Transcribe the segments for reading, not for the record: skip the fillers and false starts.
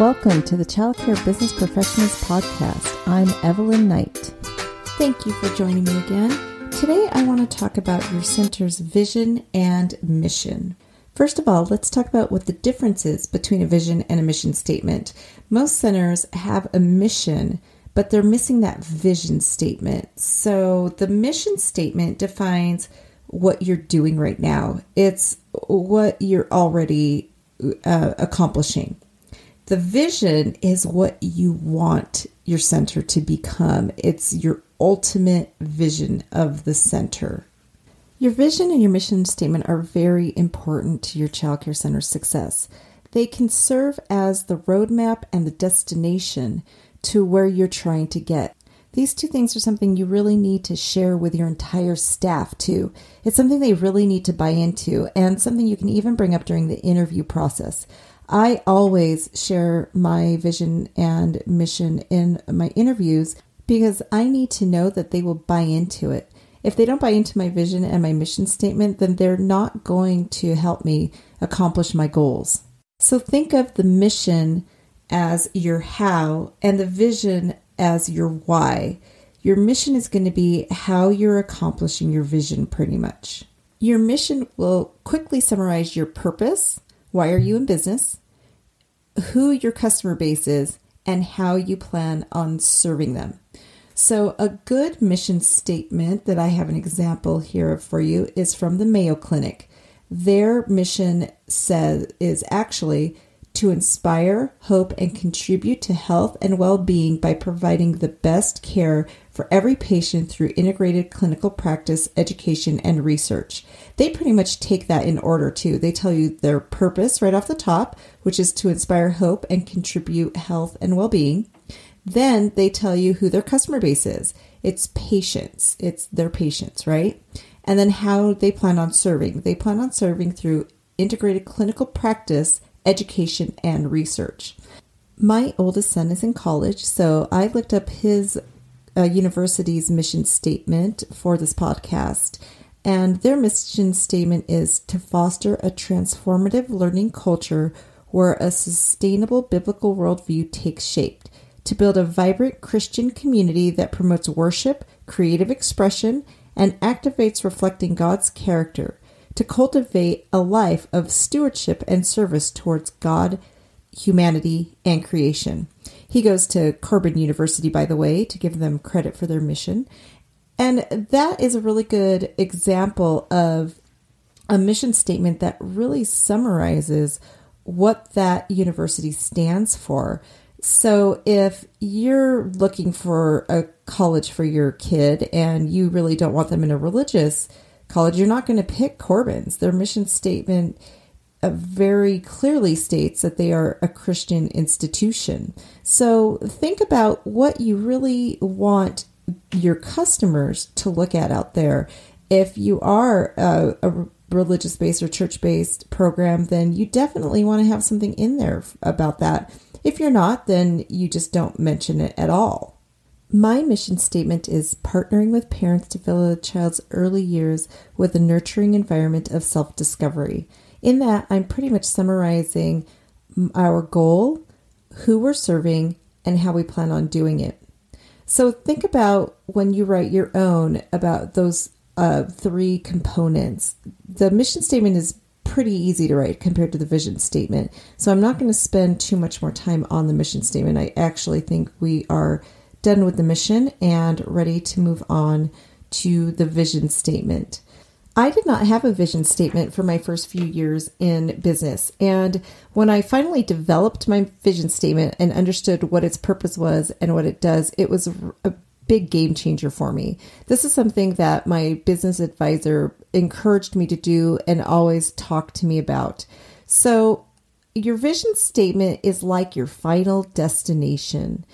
Welcome to the Childcare Business Professionals Podcast. I'm Evelyn Knight. Thank you for joining me again. Today I want to talk about your center's vision and mission. First of all, let's talk about what the difference is between a vision and a mission statement. Most centers have a mission, but they're missing that vision statement. So the mission statement defines what you're doing right now. It's what you're already accomplishing. The vision is what you want your center to become. It's your ultimate vision of the center. Your vision and your mission statement are very important to your childcare center's success. They can serve as the roadmap and the destination to where you're trying to get. These two things are something you really need to share with your entire staff too. It's something they really need to buy into and something you can even bring up during the interview process. I always share my vision and mission in my interviews because I need to know that they will buy into it. If they don't buy into my vision and my mission statement, then they're not going to help me accomplish my goals. So think of the mission as your how and the vision as your why. Your mission is going to be how you're accomplishing your vision pretty much. Your mission will quickly summarize your purpose, why are you in business, who your customer base is, and how you plan on serving them. So a good mission statement that I have an example here for you is from the Mayo Clinic. Their mission is actually to inspire, hope, and contribute to health and well-being by providing the best care for every patient through integrated clinical practice, education, and research. They pretty much take that in order too. They tell you their purpose right off the top, which is to inspire hope and contribute health and well-being. Then they tell you who their customer base is. It's patients. It's their patients, right? And then how they plan on serving. They plan on serving through integrated clinical practice, education, and research. My oldest son is in college, so I looked up his university's mission statement for this podcast, and their mission statement is to foster a transformative learning culture where a sustainable biblical worldview takes shape, to build a vibrant Christian community that promotes worship, creative expression, and activates reflecting God's character, to cultivate a life of stewardship and service towards God, humanity, and creation. He goes to Corbin University, by the way, to give them credit for their mission. And that is a really good example of a mission statement that really summarizes what that university stands for. So if you're looking for a college for your kid and you really don't want them in a religious college, you're not going to pick Corbin's. Their mission statement very clearly states that they are a Christian institution. So think about what you really want your customers to look at out there. If you are a religious-based or church-based program, then you definitely want to have something in there about that. If you're not, then you just don't mention it at all. My mission statement is partnering with parents to fill a child's early years with a nurturing environment of self-discovery. In that, I'm pretty much summarizing our goal, who we're serving, and how we plan on doing it. So think about when you write your own about those three components. The mission statement is pretty easy to write compared to the vision statement. So I'm not going to spend too much more time on the mission statement. I actually think we are done with the mission and ready to move on to the vision statement. I did not have a vision statement for my first few years in business. And when I finally developed my vision statement and understood what its purpose was and what it does, it was a big game changer for me. This is something that my business advisor encouraged me to do and always talked to me about. So your vision statement is like your final destination.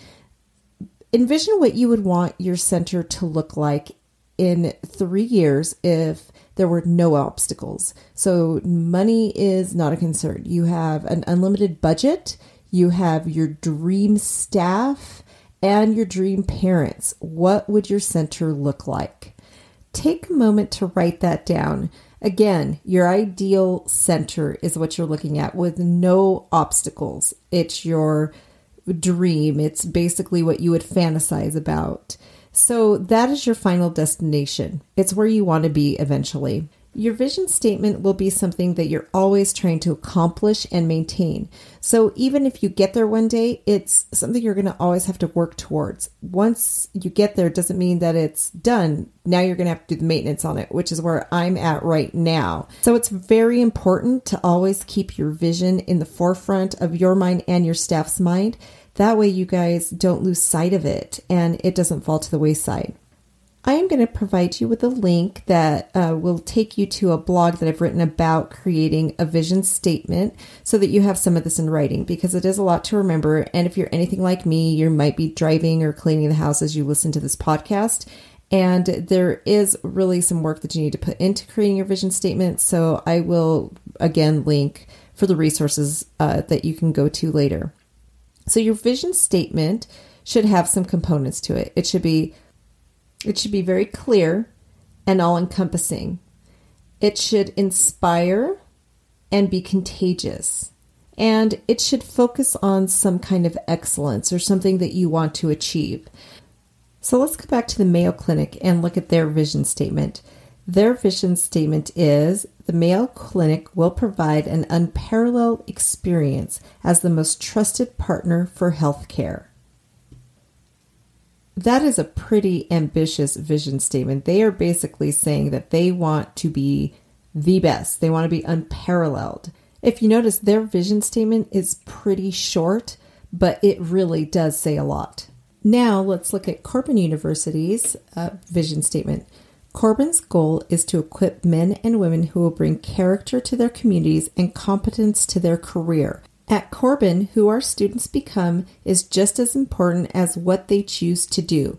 Envision what you would want your center to look like in 3 years if there were no obstacles. So money is not a concern. You have an unlimited budget. You have your dream staff and your dream parents. What would your center look like? Take a moment to write that down. Again, your ideal center is what you're looking at with no obstacles. It's your dream. It's basically what you would fantasize about. So that is your final destination. It's where you want to be eventually. Your vision statement will be something that you're always trying to accomplish and maintain. So even if you get there one day, it's something you're going to always have to work towards. Once you get there, it doesn't mean that it's done. Now you're going to have to do the maintenance on it, which is where I'm at right now. So it's very important to always keep your vision in the forefront of your mind and your staff's mind. That way you guys don't lose sight of it and it doesn't fall to the wayside. I am going to provide you with a link that will take you to a blog that I've written about creating a vision statement so that you have some of this in writing, because it is a lot to remember. And if you're anything like me, you might be driving or cleaning the house as you listen to this podcast. And there is really some work that you need to put into creating your vision statement. So I will, again, link for the resources that you can go to later. So your vision statement should have some components to it. It should be very clear and all-encompassing. It should inspire and be contagious. And it should focus on some kind of excellence or something that you want to achieve. So let's go back to the Mayo Clinic and look at their vision statement. Their vision statement is, the Mayo Clinic will provide an unparalleled experience as the most trusted partner for healthcare. That is a pretty ambitious vision statement. They are basically saying that they want to be the best. They want to be unparalleled. If you notice, their vision statement is pretty short, but it really does say a lot. Now let's look at Corbin University's vision statement. Corbin's goal is to equip men and women who will bring character to their communities and competence to their career. At Corbin, who our students become is just as important as what they choose to do.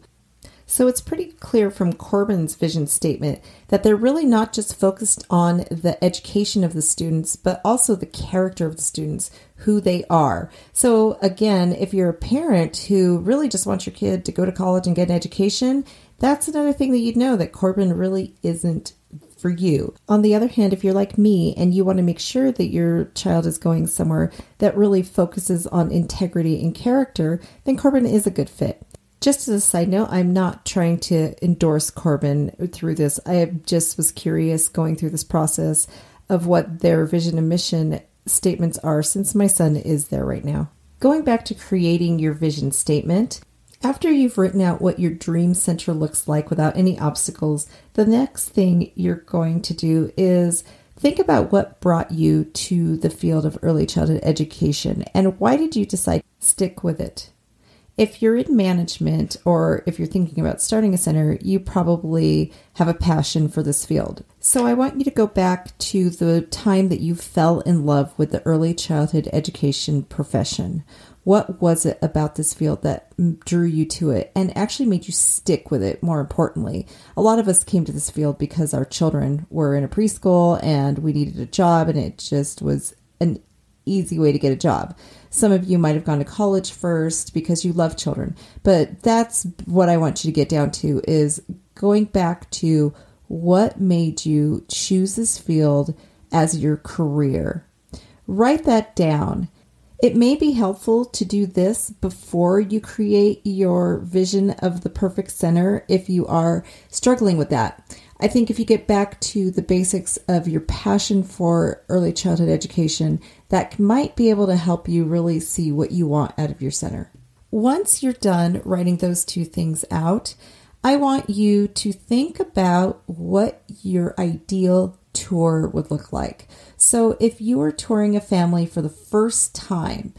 So it's pretty clear from Corbin's vision statement that they're really not just focused on the education of the students, but also the character of the students, who they are. So again, if you're a parent who really just wants your kid to go to college and get an education, that's another thing that you'd know that Corbin really isn't for you. On the other hand, if you're like me and you want to make sure that your child is going somewhere that really focuses on integrity and character, then Corbin is a good fit. Just as a side note, I'm not trying to endorse Corbin through this. I just was curious going through this process of what their vision and mission statements are, since my son is there right now. Going back to creating your vision statement, after you've written out what your dream center looks like without any obstacles, the next thing you're going to do is think about what brought you to the field of early childhood education and why did you decide to stick with it? If you're in management or if you're thinking about starting a center, you probably have a passion for this field. So I want you to go back to the time that you fell in love with the early childhood education profession. What was it about this field that drew you to it and actually made you stick with it, more importantly? A lot of us came to this field because our children were in a preschool and we needed a job, and it just was an easy way to get a job. Some of you might have gone to college first because you love children, but that's what I want you to get down to, is going back to what made you choose this field as your career. Write that down. It may be helpful to do this before you create your vision of the perfect center if you are struggling with that. I think if you get back to the basics of your passion for early childhood education, that might be able to help you really see what you want out of your center. Once you're done writing those two things out, I want you to think about what your ideal tour would look like. So if you are touring a family for the first time,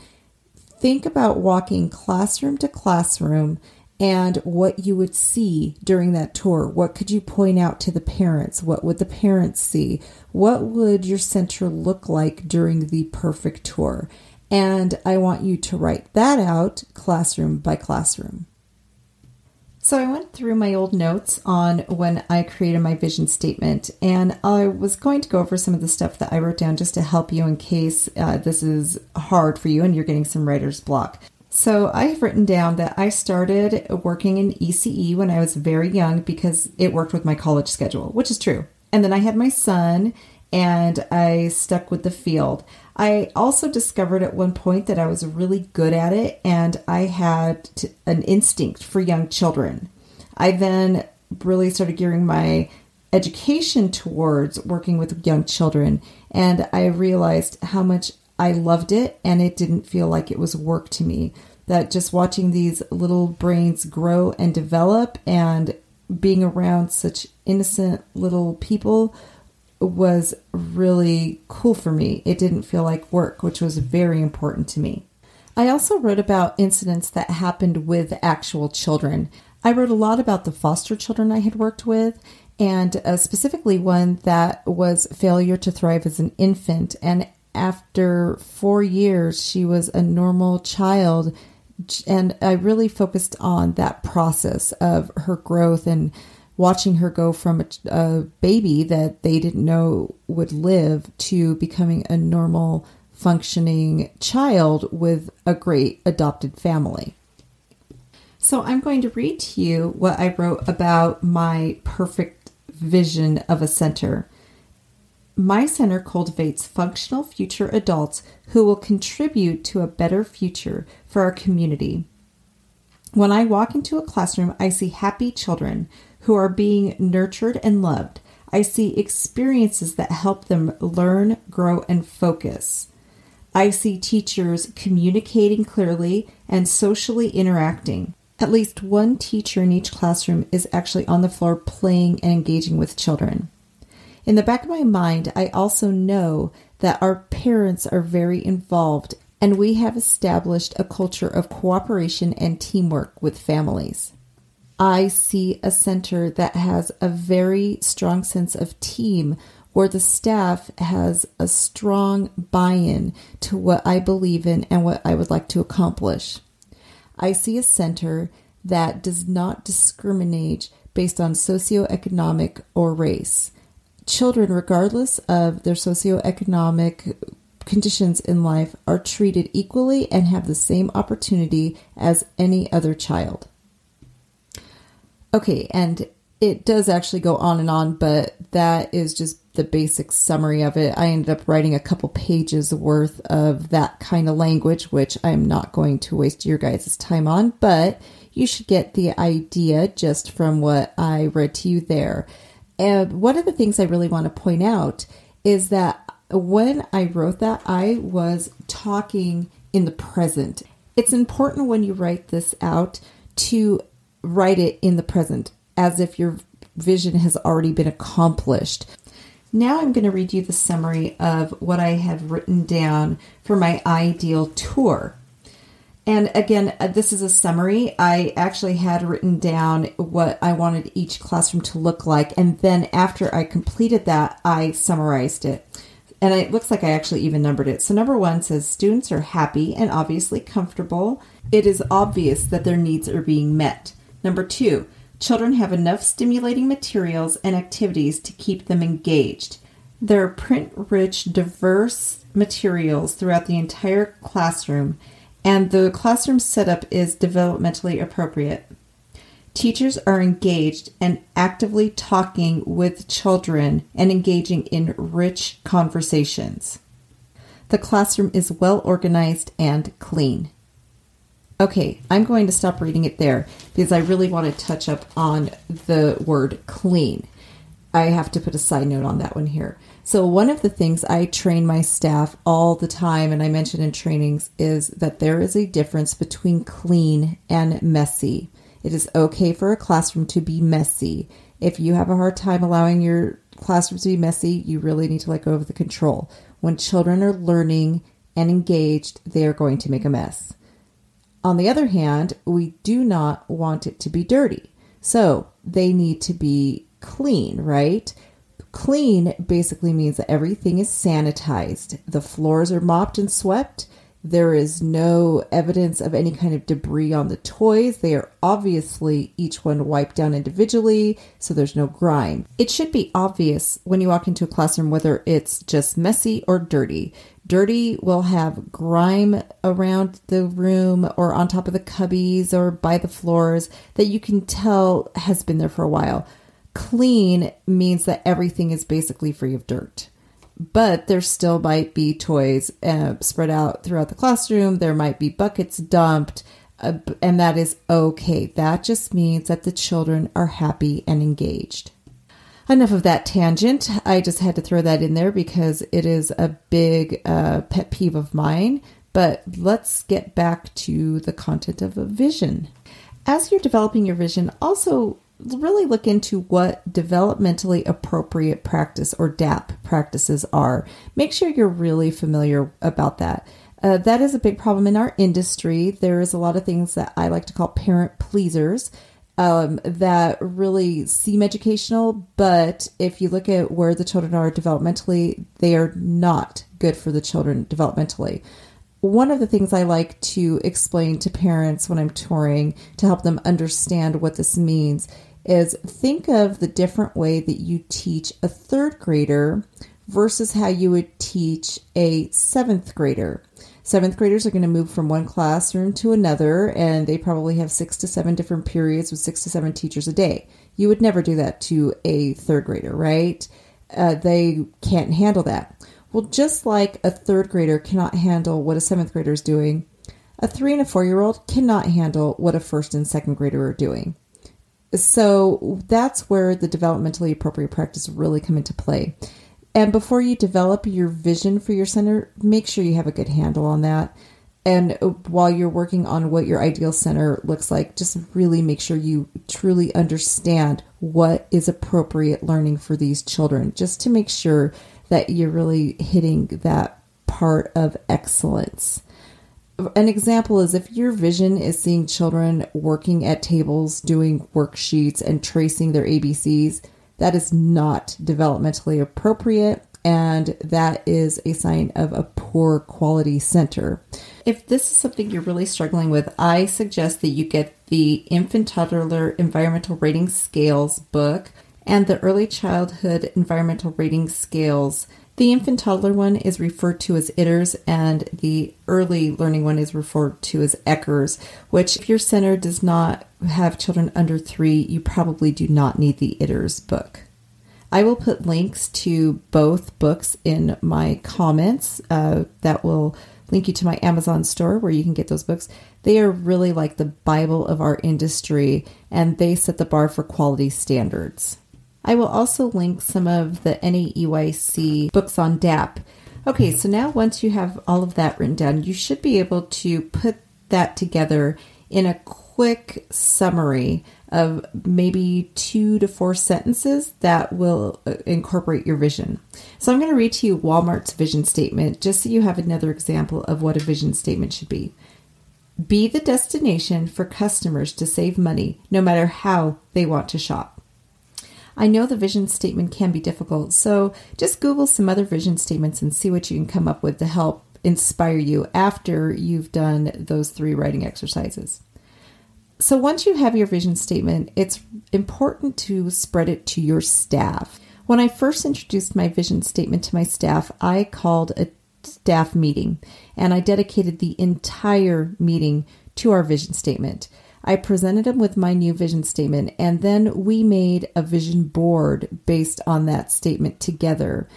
think about walking classroom to classroom and what you would see during that tour. What could you point out to the parents? What would the parents see? What would your center look like during the perfect tour? And I want you to write that out classroom by classroom. So I went through my old notes on when I created my vision statement, and I was going to go over some of the stuff that I wrote down just to help you in case this is hard for you and you're getting some writer's block. So I've written down that I started working in ECE when I was very young because it worked with my college schedule, which is true. And then I had my son and I stuck with the field. I also discovered at one point that I was really good at it and I had an instinct for young children. I then really started gearing my education towards working with young children, and I realized how much I loved it, and it didn't feel like it was work to me. That just watching these little brains grow and develop and being around such innocent little people was really cool for me. It didn't feel like work, which was very important to me. I also wrote about incidents that happened with actual children. I wrote a lot about the foster children I had worked with, and specifically one that was failure to thrive as an infant. And after 4 years, she was a normal child. And I really focused on that process of her growth and watching her go from a baby that they didn't know would live to becoming a normal functioning child with a great adopted family. So I'm going to read to you what I wrote about my perfect vision of a center. My center cultivates functional future adults who will contribute to a better future for our community. When I walk into a classroom, I see happy children who are being nurtured and loved. I see experiences that help them learn, grow, and focus. I see teachers communicating clearly and socially interacting. At least one teacher in each classroom is actually on the floor playing and engaging with children. In the back of my mind, I also know that our parents are very involved, and we have established a culture of cooperation and teamwork with families. I see a center that has a very strong sense of team, where the staff has a strong buy-in to what I believe in and what I would like to accomplish. I see a center that does not discriminate based on socioeconomic or race. Children, regardless of their socioeconomic conditions in life, are treated equally and have the same opportunity as any other child. Okay, and it does actually go on and on, but that is just the basic summary of it. I ended up writing a couple pages worth of that kind of language, which I'm not going to waste your guys' time on, but you should get the idea just from what I read to you there. And one of the things I really want to point out is that when I wrote that, I was talking in the present. It's important when you write this out to write it in the present as if your vision has already been accomplished. Now I'm going to read you the summary of what I had written down for my ideal tour. And again, this is a summary. I actually had written down what I wanted each classroom to look like. And then after I completed that, I summarized it. And it looks like I actually even numbered it. So number one says students are happy and obviously comfortable. It is obvious that their needs are being met. Number two, children have enough stimulating materials and activities to keep them engaged. There are print-rich, diverse materials throughout the entire classroom, and the classroom setup is developmentally appropriate. Teachers are engaged and actively talking with children and engaging in rich conversations. The classroom is well organized and clean. Okay, I'm going to stop reading it there because I really want to touch up on the word clean. I have to put a side note on that one here. So one of the things I train my staff all the time, and I mention in trainings, is that there is a difference between clean and messy. It is okay for a classroom to be messy. If you have a hard time allowing your classroom to be messy, you really need to let go of the control. When children are learning and engaged, they are going to make a mess. On the other hand, we do not want it to be dirty. So they need to be clean, right? Clean basically means that everything is sanitized. The floors are mopped and swept. There is no evidence of any kind of debris on the toys. They are obviously each one wiped down individually, so there's no grime. It should be obvious when you walk into a classroom whether it's just messy or dirty. Dirty will have grime around the room or on top of the cubbies or by the floors that you can tell has been there for a while. Clean means that everything is basically free of dirt, but there still might be toys spread out throughout the classroom. There might be buckets dumped, and that is okay. That just means that the children are happy and engaged. Enough of that tangent. I just had to throw that in there because it is a big pet peeve of mine. But let's get back to the content of a vision. As you're developing your vision, also really look into what developmentally appropriate practice or DAP practices are. Make sure you're really familiar about that. That is a big problem in our industry. There is a lot of things that I like to call parent pleasers that really seem educational, but if you look at where the children are developmentally, they are not good for the children developmentally. One of the things I like to explain to parents when I'm touring to help them understand what this means is think of the different way that you teach a third grader versus how you would teach a seventh grader. Seventh graders are going to move from one classroom to another, and they probably have 6 to 7 different periods with 6 to 7 teachers a day. You would never do that to a third grader, right? They can't handle that. Well, just like a third grader cannot handle what a seventh grader is doing, a 3 and a 4-year-old cannot handle what a first and second grader are doing. So that's where the developmentally appropriate practice really come into play. And before you develop your vision for your center, make sure you have a good handle on that. And while you're working on what your ideal center looks like, just really make sure you truly understand what is appropriate learning for these children, just to make sure that you're really hitting that part of excellence. An example is if your vision is seeing children working at tables, doing worksheets, and tracing their ABCs, that is not developmentally appropriate, and that is a sign of a poor quality center. If this is something you're really struggling with, I suggest that you get the Infant Toddler Environmental Rating Scales book and the Early Childhood Environmental Rating Scales. The infant toddler one is referred to as ITERS, and the early learning one is referred to as ECHERS, which if your center does not have children under 3, you probably do not need the ITERS book. I will put links to both books in my comments. That will link you to my Amazon store where you can get those books. They are really like the Bible of our industry, and they set the bar for quality standards. I will also link some of the NAEYC books on DAP. Okay, so now once you have all of that written down, you should be able to put that together in a quick summary of maybe 2 to 4 sentences that will incorporate your vision. So I'm going to read to you Walmart's vision statement just so you have another example of what a vision statement should be. Be the destination for customers to save money no matter how they want to shop. I know the vision statement can be difficult, so just Google some other vision statements and see what you can come up with to help inspire you after you've done those 3 writing exercises. So once you have your vision statement, it's important to spread it to your staff. When I first introduced my vision statement to my staff, I called a staff meeting, and I dedicated the entire meeting to our vision statement. I presented them with my new vision statement, and then we made a vision board based on that statement together.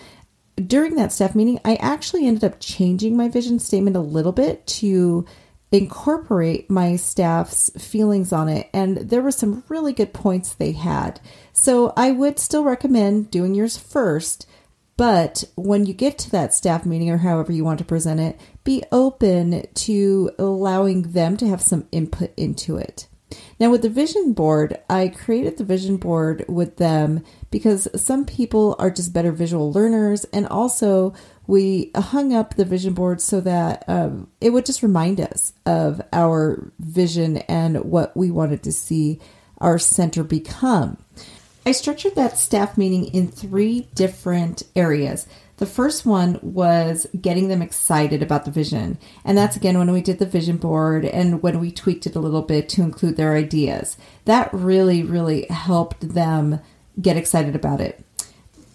During that staff meeting, I actually ended up changing my vision statement a little bit to incorporate my staff's feelings on it, and there were some really good points they had. So I would still recommend doing yours first, but when you get to that staff meeting or however you want to present it, be open to allowing them to have some input into it. Now with the vision board, I created the vision board with them because some people are just better visual learners, and also we hung up the vision board so that it would just remind us of our vision and what we wanted to see our center become. I structured that staff meeting in 3 different areas. The first one was getting them excited about the vision. And that's again when we did the vision board and when we tweaked it a little bit to include their ideas. That really, really helped them get excited about it.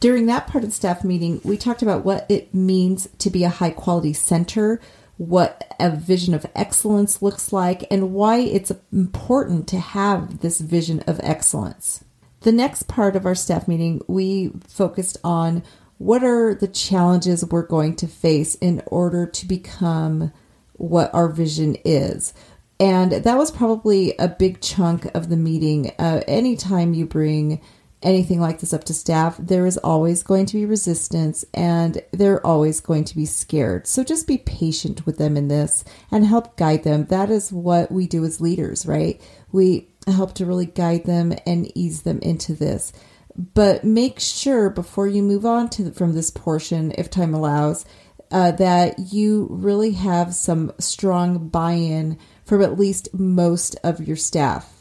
During that part of the staff meeting, we talked about what it means to be a high quality center, what a vision of excellence looks like, and why it's important to have this vision of excellence. The next part of our staff meeting, we focused on what are the challenges we're going to face in order to become what our vision is. And that was probably a big chunk of the meeting. Anytime you bring anything like this up to staff, there is always going to be resistance and they're always going to be scared. So just be patient with them in this and help guide them. That is what we do as leaders, right? We help to really guide them and ease them into this. But make sure before you move on from this portion, if time allows, that you really have some strong buy-in from at least most of your staff.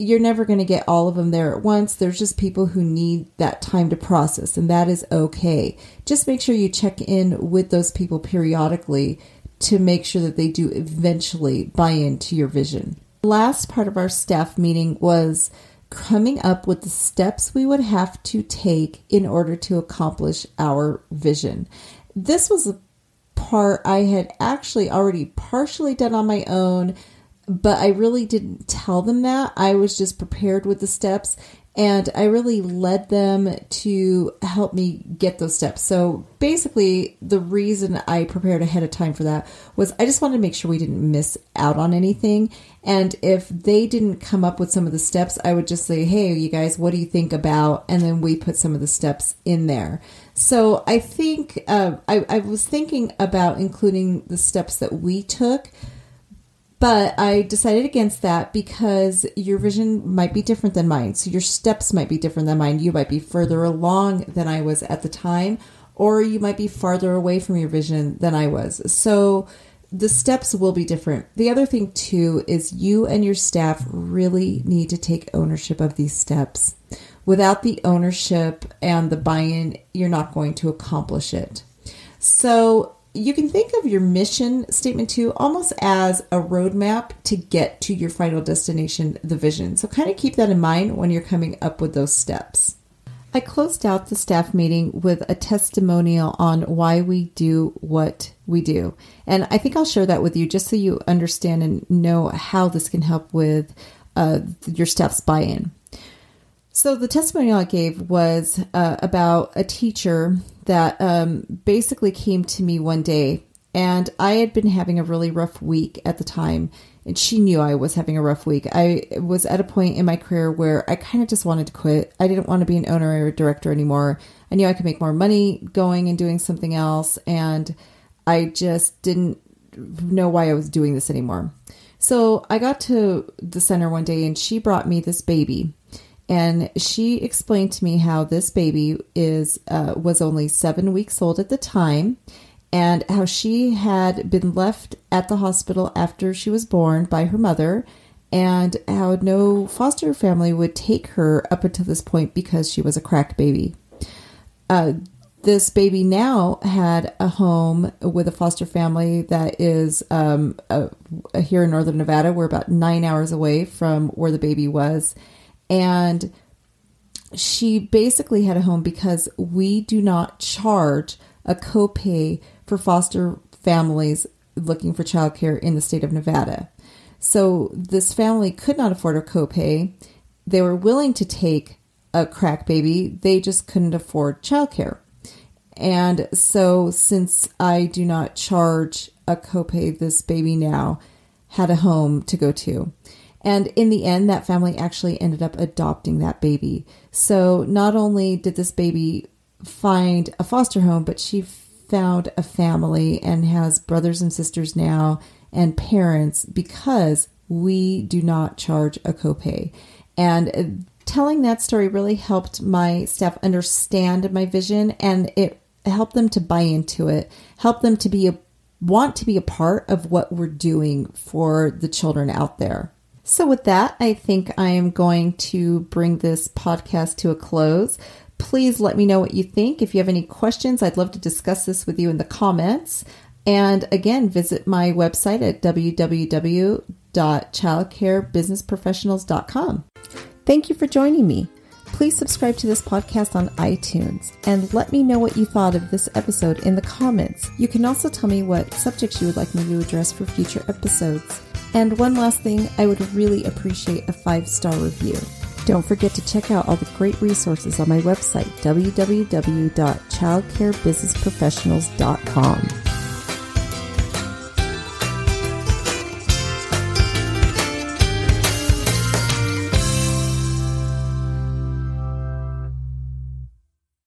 You're never going to get all of them there at once. There's just people who need that time to process, and that is okay. Just make sure you check in with those people periodically to make sure that they do eventually buy into your vision. Last part of our staff meeting was coming up with the steps we would have to take in order to accomplish our vision. This was a part I had actually already partially done on my own, but I really didn't tell them that. I was just prepared with the steps, and I really led them to help me get those steps. So basically, the reason I prepared ahead of time for that was I just wanted to make sure we didn't miss out on anything. And if they didn't come up with some of the steps, I would just say, hey, you guys, what do you think about? And then we put some of the steps in there. So I think I was thinking about including the steps that we took, but I decided against that because your vision might be different than mine. So your steps might be different than mine. You might be further along than I was at the time, or you might be farther away from your vision than I was. So the steps will be different. The other thing too is you and your staff really need to take ownership of these steps. Without the ownership and the buy-in, you're not going to accomplish it. So you can think of your mission statement too, almost as a roadmap to get to your final destination, the vision. So kind of keep that in mind when you're coming up with those steps. I closed out the staff meeting with a testimonial on why we do what we do. And I think I'll share that with you just so you understand and know how this can help with your staff's buy-in. So the testimonial I gave was about a teacher that basically came to me one day, and I had been having a really rough week at the time, and she knew I was having a rough week. I was at a point in my career where I kind of just wanted to quit. I didn't want to be an owner or a director anymore. I knew I could make more money going and doing something else, and I just didn't know why I was doing this anymore. So I got to the center one day, and she brought me this baby. And she explained to me how this baby was only 7 weeks old at the time, and how she had been left at the hospital after she was born by her mother, and how no foster family would take her up until this point because she was a crack baby. This baby now had a home with a foster family that is here in northern Nevada. We're about 9 hours away from where the baby was. And she basically had a home because we do not charge a copay for foster families looking for childcare in the state of Nevada. So this family could not afford a copay. They were willing to take a crack baby. They just couldn't afford childcare. And so since I do not charge a copay, this baby now had a home to go to. And in the end, that family actually ended up adopting that baby. So not only did this baby find a foster home, but she found a family and has brothers and sisters now and parents because we do not charge a copay. And telling that story really helped my staff understand my vision, and it helped them to buy into it, helped them to want to be a part of what we're doing for the children out there. So with that, I think I am going to bring this podcast to a close. Please let me know what you think. If you have any questions, I'd love to discuss this with you in the comments. And again, visit my website at www.childcarebusinessprofessionals.com. Thank you for joining me. Please subscribe to this podcast on iTunes and let me know what you thought of this episode in the comments. You can also tell me what subjects you would like me to address for future episodes. And one last thing, I would really appreciate a 5-star review. Don't forget to check out all the great resources on my website, www.childcarebusinessprofessionals.com.